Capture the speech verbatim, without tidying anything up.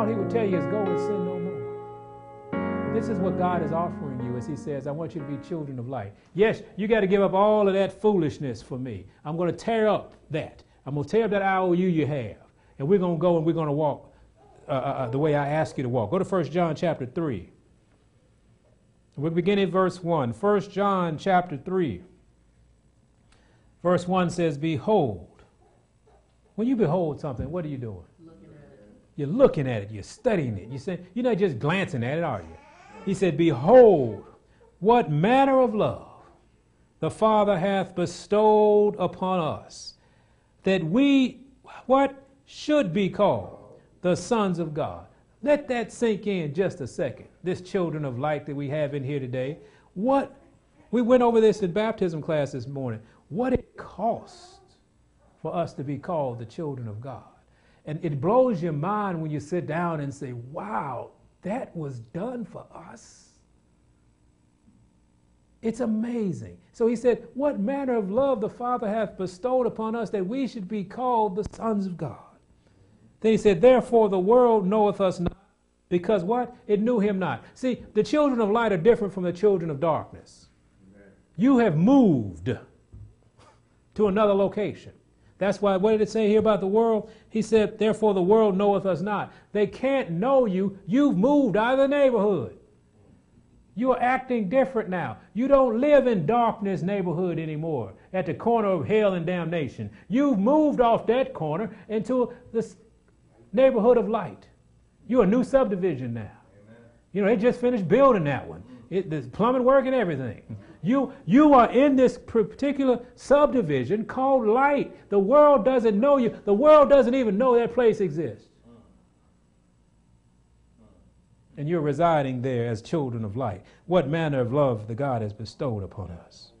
all he would tell you is go and sin no more. This is what God is offering you as he says, I want you to be children of light. Yes, you got to give up all of that foolishness for me. I'm going to tear up that. I'm going to tear up that I O U you have. And we're going to go and we're going to walk uh, uh, the way I ask you to walk. Go to First John chapter three. We'll begin at verse one. First John chapter three. Verse one says, behold. When you behold something, what are you doing? Looking at it. You're looking at it. You're studying it. You say, you're not just glancing at it, are you? He said, behold, what manner of love the Father hath bestowed upon us, that we, what should be called the sons of God. Let that sink in just a second. This children of light that we have in here today. What, we went over this in baptism class this morning. What it costs for us to be called the children of God. And it blows your mind when you sit down and say, wow, that was done for us. It's amazing. So he said, what manner of love the Father hath bestowed upon us that we should be called the sons of God. Then he said, therefore the world knoweth us not, because what? It knew him not. See, the children of light are different from the children of darkness. Amen. You have moved to another location. That's why, what did it say here about the world? He said, therefore the world knoweth us not. They can't know you. You've moved out of the neighborhood. You are acting different now. You don't live in darkness neighborhood anymore at the corner of hell and damnation. You've moved off that corner into this neighborhood of light. You're a new subdivision now. Amen. You know, they just finished building that one. It, there's plumbing work and everything. You, you are in this particular subdivision called light. The world doesn't know you. The world doesn't even know that place exists. And you're residing there as children of light. What manner of love the God has bestowed upon us.